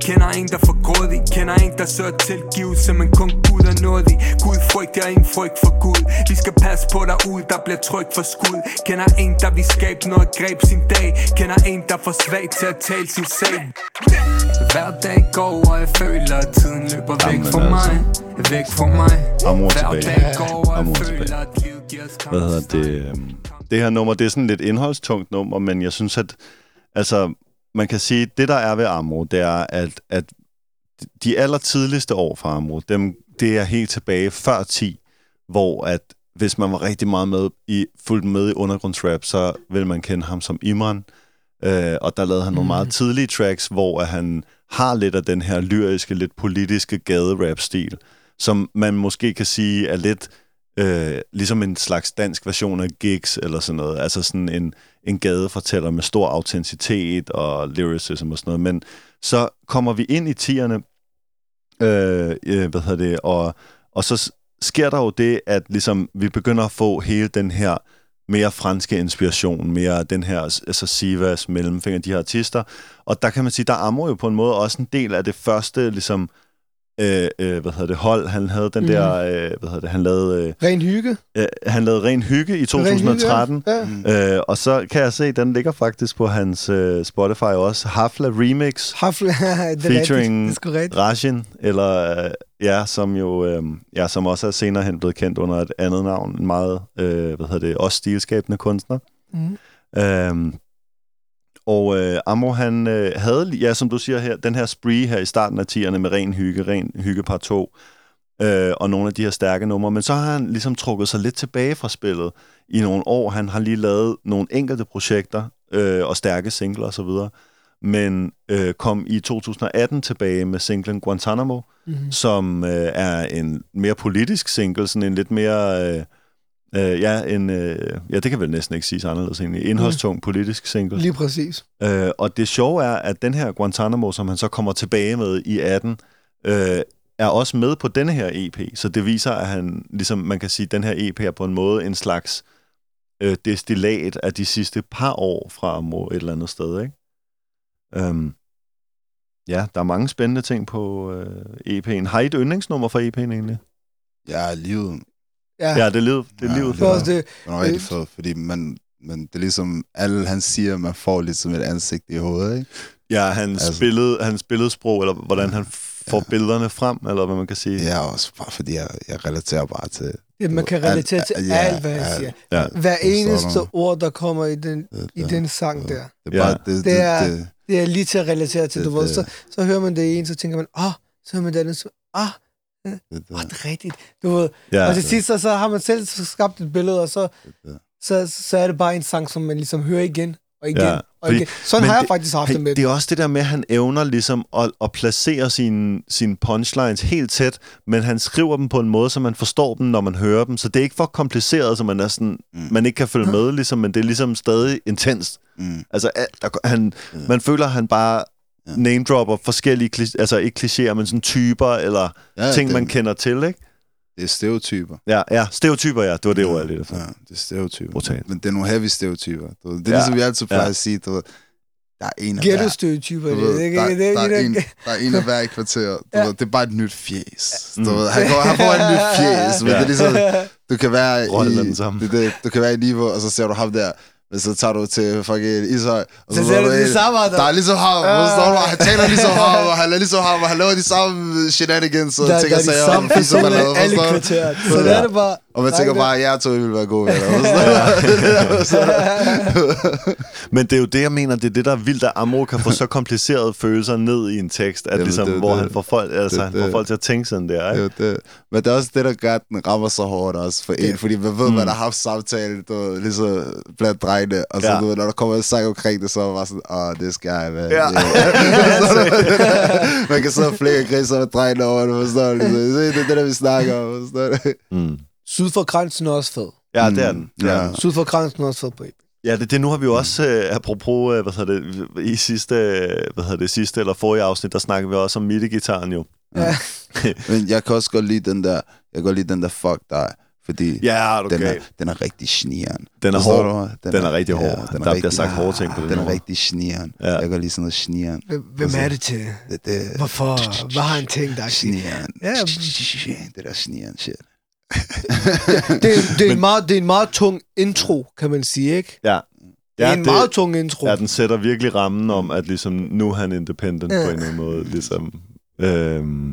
Kender en, der er for grådig. Kender en, der søger tilgivelse, men kun Gud er nådig. Gud frygt, jeg er ingen frygt for Gud. Vi skal passe på derude, der bliver trygt for skud. Kender en, der vil skabe noget greb sin dag. Kender en, der er for svag til at tale sin sag. Hver dag går, og jeg føler, at tiden løber væk fra mig. Væk fra mig. Hver dag går, og jeg føler, at livet giver os kamp. Hvad hedder det? Det her nummer, det er sådan lidt indholdstungt nummer, men jeg synes, at altså, man kan sige, det der er ved Amro, det er, at de allertidligste år fra Amro, det er helt tilbage før 10, hvor at hvis man var rigtig meget med fuldt med i undergrundsrap, så ville man kende ham som Imran, og der lavede han nogle meget tidlige tracks, hvor at han har lidt af den her lyriske, lidt politiske gaderap-stil, som man måske kan sige er lidt... ligesom en slags dansk version af gigs eller sådan noget, altså sådan en gadefortæller med stor autenticitet og lyricism og sådan noget, men så kommer vi ind i 10'erne, og så sker der jo det, at ligesom vi begynder at få hele den her mere franske inspiration, mere den her altså Sivas, Mellemfinger, de her artister, og der kan man sige, der Amro jo på en måde også en del af det første ligesom hold, han havde den der, han lavede... Ren hygge. Han lavede Ren hygge i 2013, og så kan jeg se, den ligger faktisk på hans Spotify også, Hafla Remix, featuring Rashin, eller som også er senere hen blevet kendt under et andet navn, en meget, også stilskabende kunstner. Og Amro, han havde, som du siger her, den her spree her i starten af 10'erne med ren hygge par 2, og nogle af de her stærke numre, men så har han ligesom trukket sig lidt tilbage fra spillet i nogle år. Han har lige lavet nogle enkelte projekter, og stærke singler og så videre, men kom i 2018 tilbage med singlen Guantanamo, som er en mere politisk single, sådan en lidt mere... det kan vel næsten ikke siges anderledes egentlig. Indholdstung politisk single. Lige præcis. Og det sjove er, at den her Guantanamo, som han så kommer tilbage med i 18, er også med på denne her EP. Så det viser, at han, ligesom man kan sige, den her EP er på en måde en slags destillat af de sidste par år fra Amro et eller andet sted, ikke? Der er mange spændende ting på EP'en. Har I et yndlingsnummer fra EP'en egentlig? Ja, livet... Ja, det er livet. Det er rigtig fedt, fordi man, det er ligesom, alle han siger, man får ligesom et ansigt i hovedet, ikke? Ja, hans billedsprog, eller hvordan han får billederne frem, eller hvad man kan sige. Ja, også bare fordi jeg relaterer bare til... Ja, man kan relatere til alt, hvad han siger. Ja. Hver eneste ord, der kommer i den sang der. Det er lige til at relatere til, du ved. Så hører man det ene, så tænker man, så hører man det andet, så... det er rigtigt, du ved. Og til sidst, så har man selv skabt et billede, og så er det bare en sang, som man ligesom hører igen og igen og igen. Sådan har jeg faktisk haft det med. Det er også det der med, at han evner ligesom at placere sine punchlines helt tæt, men han skriver dem på en måde, så man forstår dem, når man hører dem. Så det er ikke for kompliceret, så man er sådan, man ikke kan følge med, ligesom, men det er ligesom stadig intenst. Altså, man føler, at han bare... name-dropper forskellige, altså ikke klichéer, men sådan typer eller ting, man kender til, ikke? Det er stereotyper. Ja, stereotyper. Det var det ord, jeg lidt. Ja, det er stereotyper. Brutalt. Men det er nogle heavy stereotyper. Det er ligesom, jeg altid plejer at sige, der er en af hver. Ghetto-stereotyper. Der er en af hver i kvarteret. Det er bare et nyt fjes. Han får et nyt fjes, men det er ligesom, du kan være i niveau, og så ser du ham der Men så tager du til fucking Ishøj, og så ser du det samme, der er ligesom ham, han taler ligesom ham, og han er ligesom ham, og han laver de samme shenanigans, og tænker sig om, og fiser, man laver, så det er det bare. Og man tænker bare, jeg tror, I ville være gode venner. Men det er jo det, jeg mener, det er det, der er vildt, at Amro kan få så komplicerede følelser ned i en tekst, at ligesom, hvor han får folk til at tænke sådan der. Men det er også det, der gør, at den rammer så hårdt også for en, fordi man ved, man har haft samtale, ligesom blandt drengene, og så når der kommer en sang omkring det, så er man bare sådan, det skal jeg, man. Man kan så flække og grise med drengene over det, forstår du? Det er det, der vi snakker om, forstår du? Syd for grænsen er også fed. Ja, det er den. Ja. Syd for grænsen er også fed på EP. Ja, det nu har vi jo også, apropos, i sidste eller forrige afsnit, der snakkede vi også om midi-gitaren jo. Ja. Men jeg kan også godt lide den der, fuck dig, fordi den er rigtig snigeren. Den er hård. Den er rigtig hård. Der bliver sagt hårde ting på det. Den er rigtig snigeren. Jeg kan godt lide sådan noget snigeren. Hvem er det til? Hvorfor? Hvad har han tænkt dig? Snigeren. Det der snigeren shit. Det er en meget tung intro, kan man sige, ikke? Ja. Det er en meget tung intro. Ja, den sætter virkelig rammen om, at ligesom, nu er han independent på en eller anden måde. Ligesom.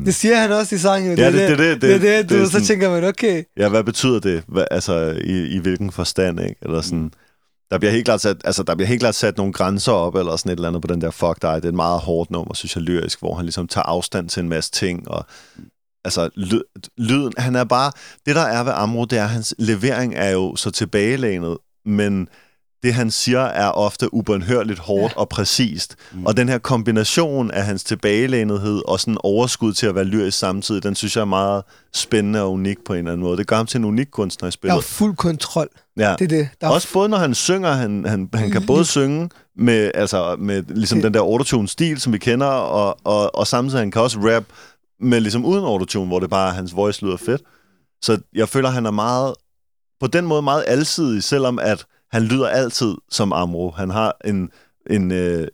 Det siger han også i sangen. Ja, det er det. Så tænker man, okay. Ja, hvad betyder det? Altså, i hvilken forstand, ikke? Eller sådan. Der bliver helt klart sat nogle grænser op, eller sådan et eller andet på den der fuck dig. Det er et meget hårdt nummer, synes jeg, lyrisk, hvor han ligesom tager afstand til en masse ting, og altså, lyden, han er bare... Det, der er ved Amro, det er, hans levering er jo så tilbagelænet, men det, han siger, er ofte ubønhørligt hårdt og præcist. Mm. Og den her kombination af hans tilbagelænethed og sådan overskud til at være lyrisk samtidig, den synes jeg er meget spændende og unik på en eller anden måde. Det gør ham til en unik kunstner i spillet. Der er fuld kontrol. Ja. Det. Der er også både, når han synger, han kan både synge med ligesom den der autotune-stil, som vi kender, og samtidig han kan også rap, men ligesom uden autotune, hvor det bare hans voice lyder fedt. Så jeg føler, han er meget, på den måde meget alsidig, selvom at han lyder altid som Amro. Han har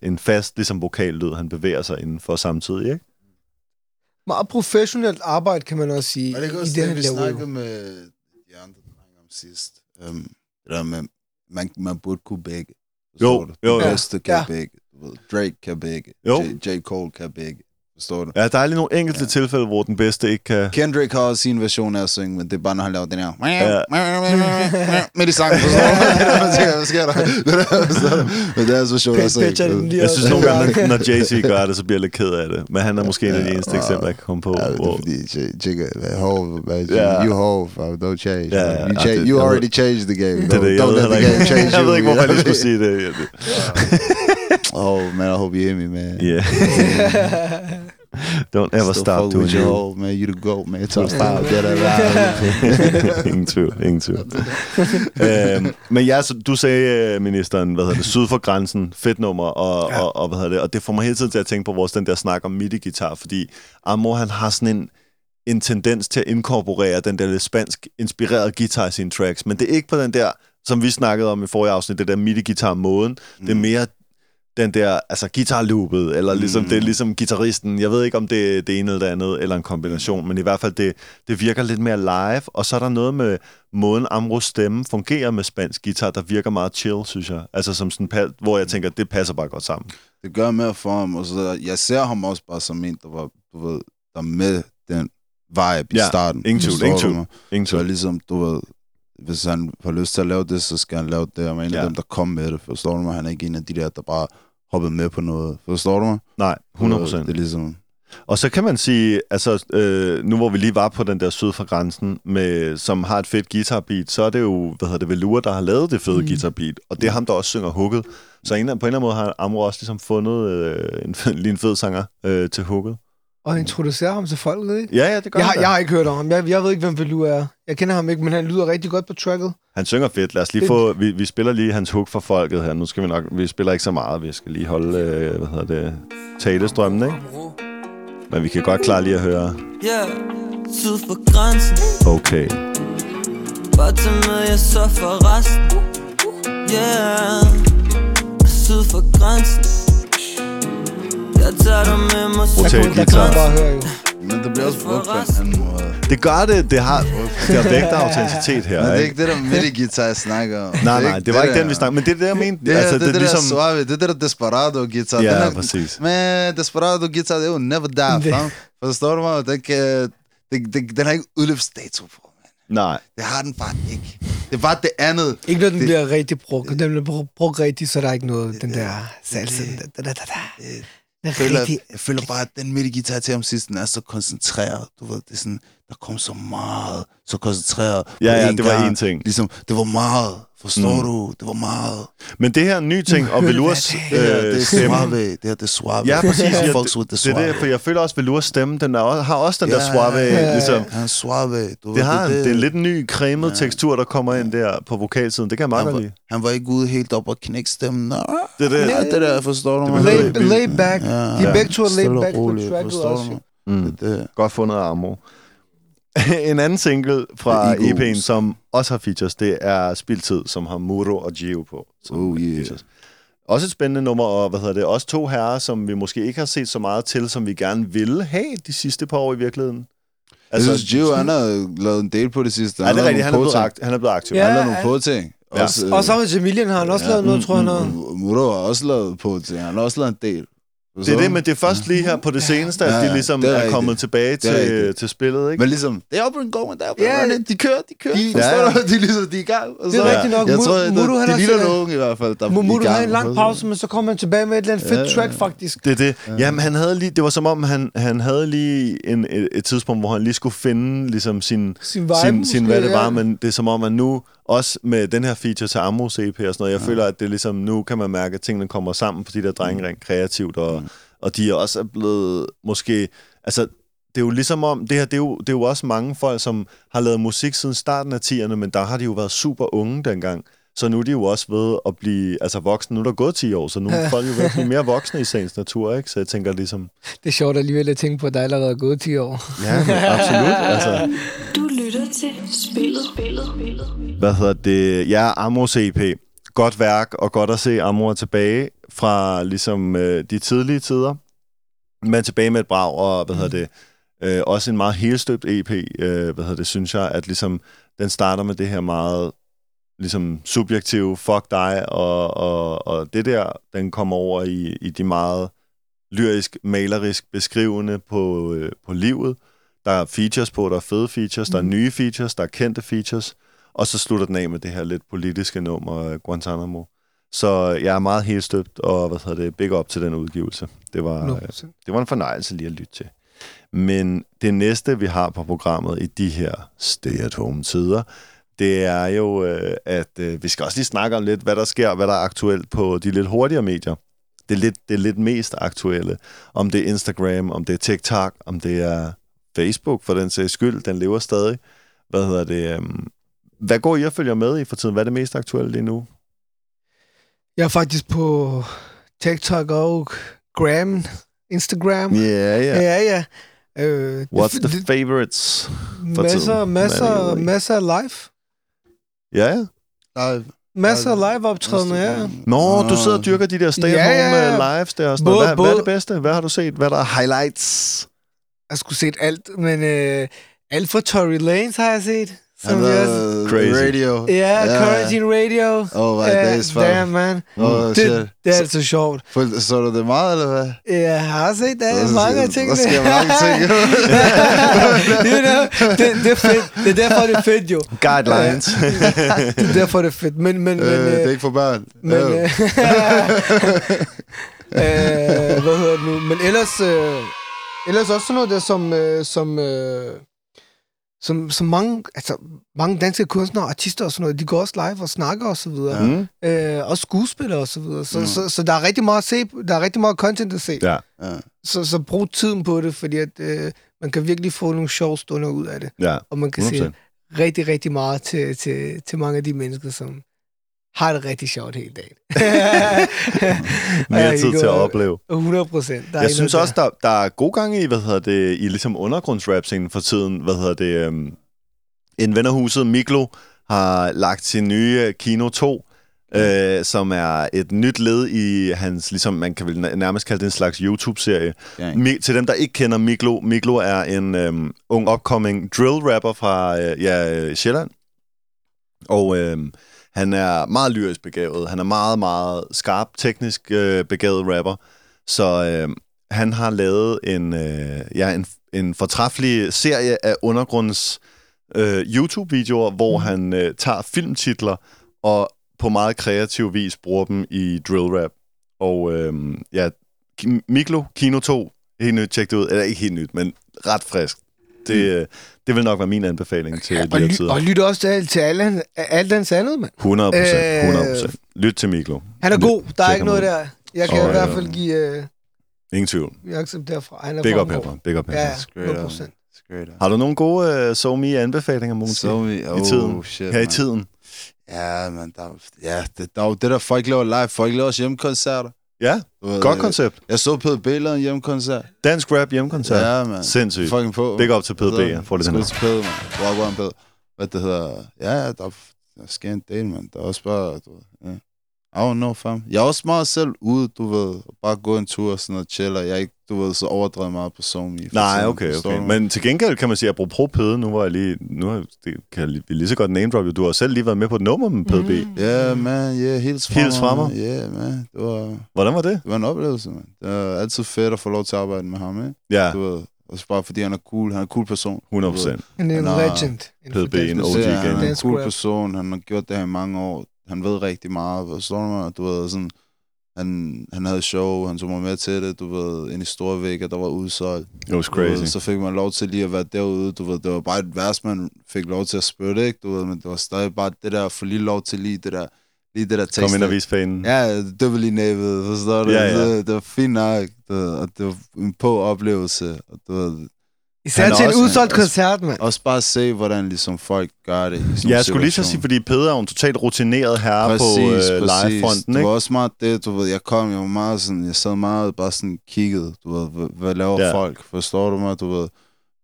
en fast ligesom vokallyd, han bevæger sig inden for samtidig, ikke? Meget professionelt arbejde, kan man også sige. Og det kan også det, vi snakkede med de andre om sidst. Man burde kunne begge. Jo. Drake kan begge. J. Cole kan begge. Ja, der er lige nogle enkelte tilfælde, hvor den bedste ikke kan... Kendrick har også sin version af at synge, men det er bare, når han laver den her... Med de sange, forstår du? Hvad sker der? Men det er hans version af at synge. Jeg synes nogle gange, når Jay-Z gør det, så bliver jeg lidt ked af det. Men han er måske en af de eneste eksempler, jeg kan komme på. Ja, det er fordi... You hove, don't change. You already changed the game. Don't let the game change you. Jeg ved ikke, hvorfor jeg lige skulle sige det. Oh man, I hope you hear me, man. Yeah. Don't ever stop doing your old man. You the goat, man. Don't stop. Get around. Ingen tvivl. Men ja, så du sagde, ministeren, syd for grænsen, fedt nummer, og og det får mig hele tiden til at tænke på vores den der snak om midi-guitar, fordi Amro, han har sådan en tendens til at inkorporere den der lidt spansk inspirerede guitar i sine tracks, men det er ikke på den der, som vi snakkede om i forrige afsnit, det der midi-guitar-måden. Det er mere den der, altså guitarloopet, eller ligesom, det er ligesom guitaristen. Jeg ved ikke, om det er det ene eller det andet, eller en kombination, men i hvert fald, det virker lidt mere live, og så er der noget med måden Amros stemme fungerer med spansk guitar, der virker meget chill, synes jeg. Altså som sådan, hvor jeg tænker, det passer bare godt sammen. Det gør mere for ham, og så jeg ser ham også bare som en, der var, du ved, der med den vibe i starten. Ingen tvivl. Ligesom, du ved, hvis han har lyst til at lave det, så skal han lave det, og man er en af dem, der kom med det, forstår du mig? Han er ikke en af de der, der bare hoppede med på noget, forstår du mig? Nej, 100%. Det er ligesom... Og så kan man sige, altså, nu hvor vi lige var på den der syd for grænsen, med, som har et fedt guitarbeat, så er det jo, Velour, der har lavet det fede guitarbeat, og det er ham, der også synger Hukket. Så på en eller anden måde har Amro også ligesom fundet en fed sanger til Hukket. Og introducerer ham til folket, ikke? Ja, det gør jeg har ikke hørt om ham. Jeg ved ikke, hvem Velour er. Jeg kender ham ikke, men han lyder rigtig godt på tracket. Han synger fedt. Lad os lige få... Vi spiller lige hans hook for folket her. Nu skal vi nok... Vi spiller ikke så meget. Vi skal lige holde... talestrømmen, ikke? Men vi kan godt klare lige at høre... Syd for grænsen. Okay. Bare til med, jeg så for resten. Syd for grænsen. Jeg tager dig med mig. Rotate guitar. men det bliver også brugt på en anden måde. Det gør det. Det har vægt autenticitet her. Men det er ikke det, der midi-guitar snakker om. Nej, det var ikke den, vi snakker. Men det er det, jeg mente. Det er det, der er suave. Det er det, der desperado-guitar. Ja, præcis. Men desperado-guitar, det er jo never die, fam. Forstår du mig? Den har ikke udløbsdato på. Nej. Det har den bare ikke. Det er bare det andet. Ikke når den bliver rigtig brugt. Den bliver brugt rigtigt, så der er ikke noget, den der salsa. Jeg føler bare, at den midt-guitar til om sidst, den er så koncentreret. Du ved, det er sådan, der kom så meget, så koncentreret. Ja, det var en ting. Ligesom, det var meget, forstår du? Det var meget. Men det her nye ting, og Velours stemme. Det er suave. Ja, præcis. Det er det, for jeg føler også, Velours stemme, den har også den der suave. Ja, ligesom. Han er suave. Det er lidt en ny cremet tekstur, der kommer ind der på vokalsiden. Det kan jeg meget godt lide. Han var ikke ude helt op og knække stemmen. Det der, forstår du mig? Lay back. De er begge to laid back på tracket også. Godt fundet af Amro. En anden single fra EP'en, som også har features, det er Spildtid, som har Muro og Geo på. Også et spændende nummer, og også to herrer, som vi måske ikke har set så meget til, som vi gerne ville have de sidste par år i virkeligheden. Altså, jeg synes, Geo, han har lavet en del på det sidste. Nej, det er rigtigt, han er blevet aktiv. Ja, han har lavet nogle på-ting. Ja. Og sammen med Jamilian har han også lavet noget, tror jeg. Muro har også lavet på-ting, han har også lavet en del. Det er det, men det er først lige her på det seneste, at de ligesom er kommet tilbage til spillet, ikke? Men ligesom, det er oppe en gård, der er oppe en de kører. De er i gang. Det er rigtigt nok. Jeg tror, de ligner nogen i hvert fald. Muro havde en lang pause, men så kom han tilbage med et eller andet fedt track, faktisk. Det er det. Jamen, han havde lige, det var som om, han havde lige et tidspunkt, hvor han lige skulle finde ligesom sin hvad det var, men det er som om, at nu... Også med den her feature til Amros EP og sådan noget. Jeg føler, at det ligesom, nu kan man mærke, at tingene kommer sammen på de der drenge rent kreativt, og de er også blevet måske... Altså, det er jo ligesom om... Det her, det er jo også mange folk, som har lavet musik siden starten af 10'erne, men der har de jo været super unge dengang. Så nu er de jo også ved at blive voksne. Nu er der gået 10 år, så nu er folk jo ved at blive mere voksne i sagens natur, ikke? Så jeg tænker ligesom... Det er sjovt alligevel at tænke på, at der allerede er gået 10 år. Ja, absolut. Altså... Du lytter til spillet. Ja, Amros EP. Godt værk, og godt at se Amro tilbage fra ligesom de tidlige tider. Men tilbage med et brag, og også en meget helstøbt EP, synes jeg, at ligesom den starter med det her meget... ligesom subjektiv, fuck dig, og det der, den kommer over i de meget lyrisk, malerisk beskrivende på livet. Der er features på, der er fede features, der er nye features, der er kendte features, og så slutter den af med det her lidt politiske nummer, Guantanamo. Så jeg er meget helstøbt, og big up til den udgivelse. Det var en fornøjelse lige at lytte til. Men det næste, vi har på programmet i de her stay-at-home-tider, det er jo, at vi skal også lige snakke om lidt, hvad der sker, hvad der er aktuelt på de lidt hurtigere medier. Det er lidt mest aktuelle. Om det er Instagram, om det er TikTok, om det er Facebook, for den sags skyld, den lever stadig. Hvad går I og følger med i for tiden? Hvad er det mest aktuelle lige nu? Jeg er faktisk på TikTok og Instagram. Ja. What's the favorites for tiden? Masser af live. Ja. Masser af live-optrædende, ja. Nå, du sidder og dyrker de der stay-at-home lives der og sådan noget. Hvad er det bedste? Hvad har du set? Hvad der er highlights? Jeg skulle set alt, men alt for Tory Lanez har jeg set. Som crazy. Radio. Ja, Quarantine Radio. Oh my days, fuck. Damn, man. Det er altså sjovt. Så du det meget, eller hvad? Jeg har set det. Mange ting. Der sker mange ting. Det er fedt. Det er derfor, det er fedt, jo. Guidelines. Det er derfor, det er fedt. Men det er ikke for børn. Men, hvad hedder det nu? Men ellers også noget der, som mange danske kunstnere, artister og sådan noget, de går også live og snakker og så videre. Ja. Og skuespillere og så videre. Så der er rigtig meget at se, der er rigtig meget content at se. Ja. Ja. Så brug tiden på det, fordi at, man kan virkelig få nogle sjove stunder ud af det. Ja. Og man kan 100%. Se rigtig, rigtig meget til mange af de mennesker, som har det rigtig sjovt hele dagen. Mere tid til at opleve. 100%. Jeg synes også, der er god gang i, i ligesom undergrundsrap-scenen for tiden. En ven af huset, Miklo, har lagt sin nye Kino 2 som er et nyt led i hans, ligesom man kan vel nærmest kalde det en slags YouTube-serie. Ja, til dem, der ikke kender Miklo. Miklo er en ung upcoming drill-rapper fra Sjælland. Og han er meget lyrisk begavet. Han er meget, meget skarp, teknisk begavet rapper. Så han har lavet en fortræffelig serie af undergrunds YouTube-videoer, hvor han tager filmtitler og på meget kreativ vis bruger dem i drill rap. Og Miklo, Kino 2, helt nyt, tjek det ud. Eller ikke helt nyt, men ret frisk. Det vil nok være min anbefaling til de her tider. Og lyt også til alt hans andet, mand. 100%. Lyt til Miklo. Han er god. Der er ikke noget der. Jeg kan i hvert fald give... ingen tvivl. Jeg accepterer fra. Big up herfra. Big up herfra. Ja, 100%. Har du nogle gode SoMe-anbefalinger, Mona? I tiden? Shit, her i tiden? Ja, men der er jo det der, folk laver live. Folk laver også hjemmekoncerter. Ja, godt koncept. Jeg så Pede B lave en hjemmekoncert. Dansk rap hjemmekoncert. Ja, man. Sindssygt. Fucking på. Big up til Pede B. Jeg får det til Pede, man. Roadrunner Pede. Hvad det hedder? Ja, der sker en del, man. Der er også bare... I don't know, fam. Jeg er også meget selv ude, du ved, bare gå en tur og sådan noget, chiller. Jeg er ikke, du ved, så overdrevet meget på SoMe. Nej, okay. Men til gengæld kan man sige, apropos Pede, vi lige så godt name drop, du har selv lige været med på et nummer med Pede B. Ja, man, helt fremme. Ja, man, det var... Hvordan var det? Det var en oplevelse, man. Det var altid fedt at få lov til at arbejde med ham, ikke? Ja. Du ved, også bare fordi han er cool, han er en cool person. 100%. Han er en legend. Pede B, en OG. Ja, han er en cool person, han har gjort det her i mange år. Han ved rigtig meget, du ved, sådan, han havde show, han tog mig med til det, du ved, ind i store vægge, der var udsolgt. It was crazy. Ved, så fik man lov til lige at være derude, du ved, det var bare et vers, man fik lov til at spytte, ikke, du ved, men det var stadig bare det der, for lige lov til lige det der tekst. Kom ind og vise fanen. Ja, det var lige nævet, forstår du? Ja. Det var fint nok, og det var en på-oplevelse, og du ved... Især til en udsolgt koncert, mand. Også bare se, hvordan ligesom folk gør det. Ja, jeg skulle lige så sige, fordi Peder er en totalt rutineret herre på livefronten, ikke? Det var også meget det, du ved, jeg var meget sådan, jeg sad meget bare sådan kiggede, du ved, hvad laver folk? Forstår du mig, du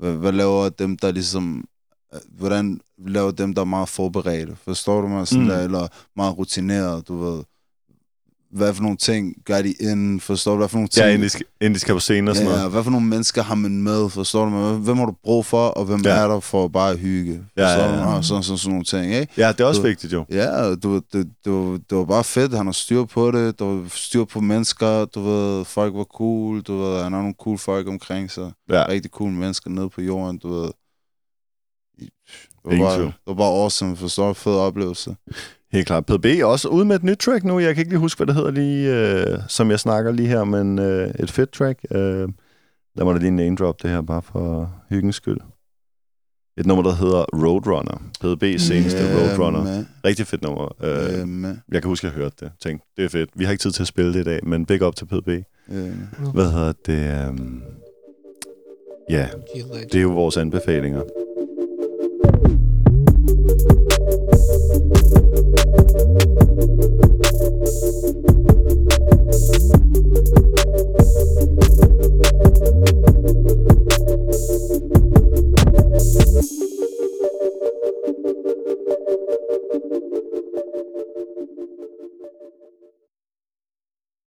ved? Hvad laver dem, der ligesom, hvordan laver dem, der er meget forberedte? Forstår du mig, sådan der, eller meget rutineret, du ved? Hvad for nogle ting gør de inden, forstår du? Hvad for nogle ting... Ja, inden de skal på scenen og sådan noget. Ja, hvad for nogle mennesker har man med, forstår du mig? Hvem har du brug for, og hvem er der for bare at hygge? Forstår du mig? Sådan nogle ting, ikke? Ja, det er også vigtigt, jo. Ja, det var bare fedt, han har styr på det, der var styr på mennesker, du ved, folk var cool, du ved, han har nogle cool folk omkring sig. Ja. Rigtig cool mennesker nede på jorden, du ved. Det var bare awesome, forstår du? Fed oplevelse. Helt klart. Pede B er også ude med et nyt track nu. Jeg kan ikke lige huske, hvad det hedder lige, som jeg snakker lige her, men et fedt track. Lad mig da lige name drop det her, bare for hyggens skyld. Et nummer, der hedder Roadrunner. Pede B seneste Roadrunner. Man. Rigtig fedt nummer. Jeg kan huske, at jeg hørte det. Tænk, det er fedt. Vi har ikke tid til at spille det i dag, men big up til Pede B. Hvad hedder det? Ja, det er jo vores anbefalinger.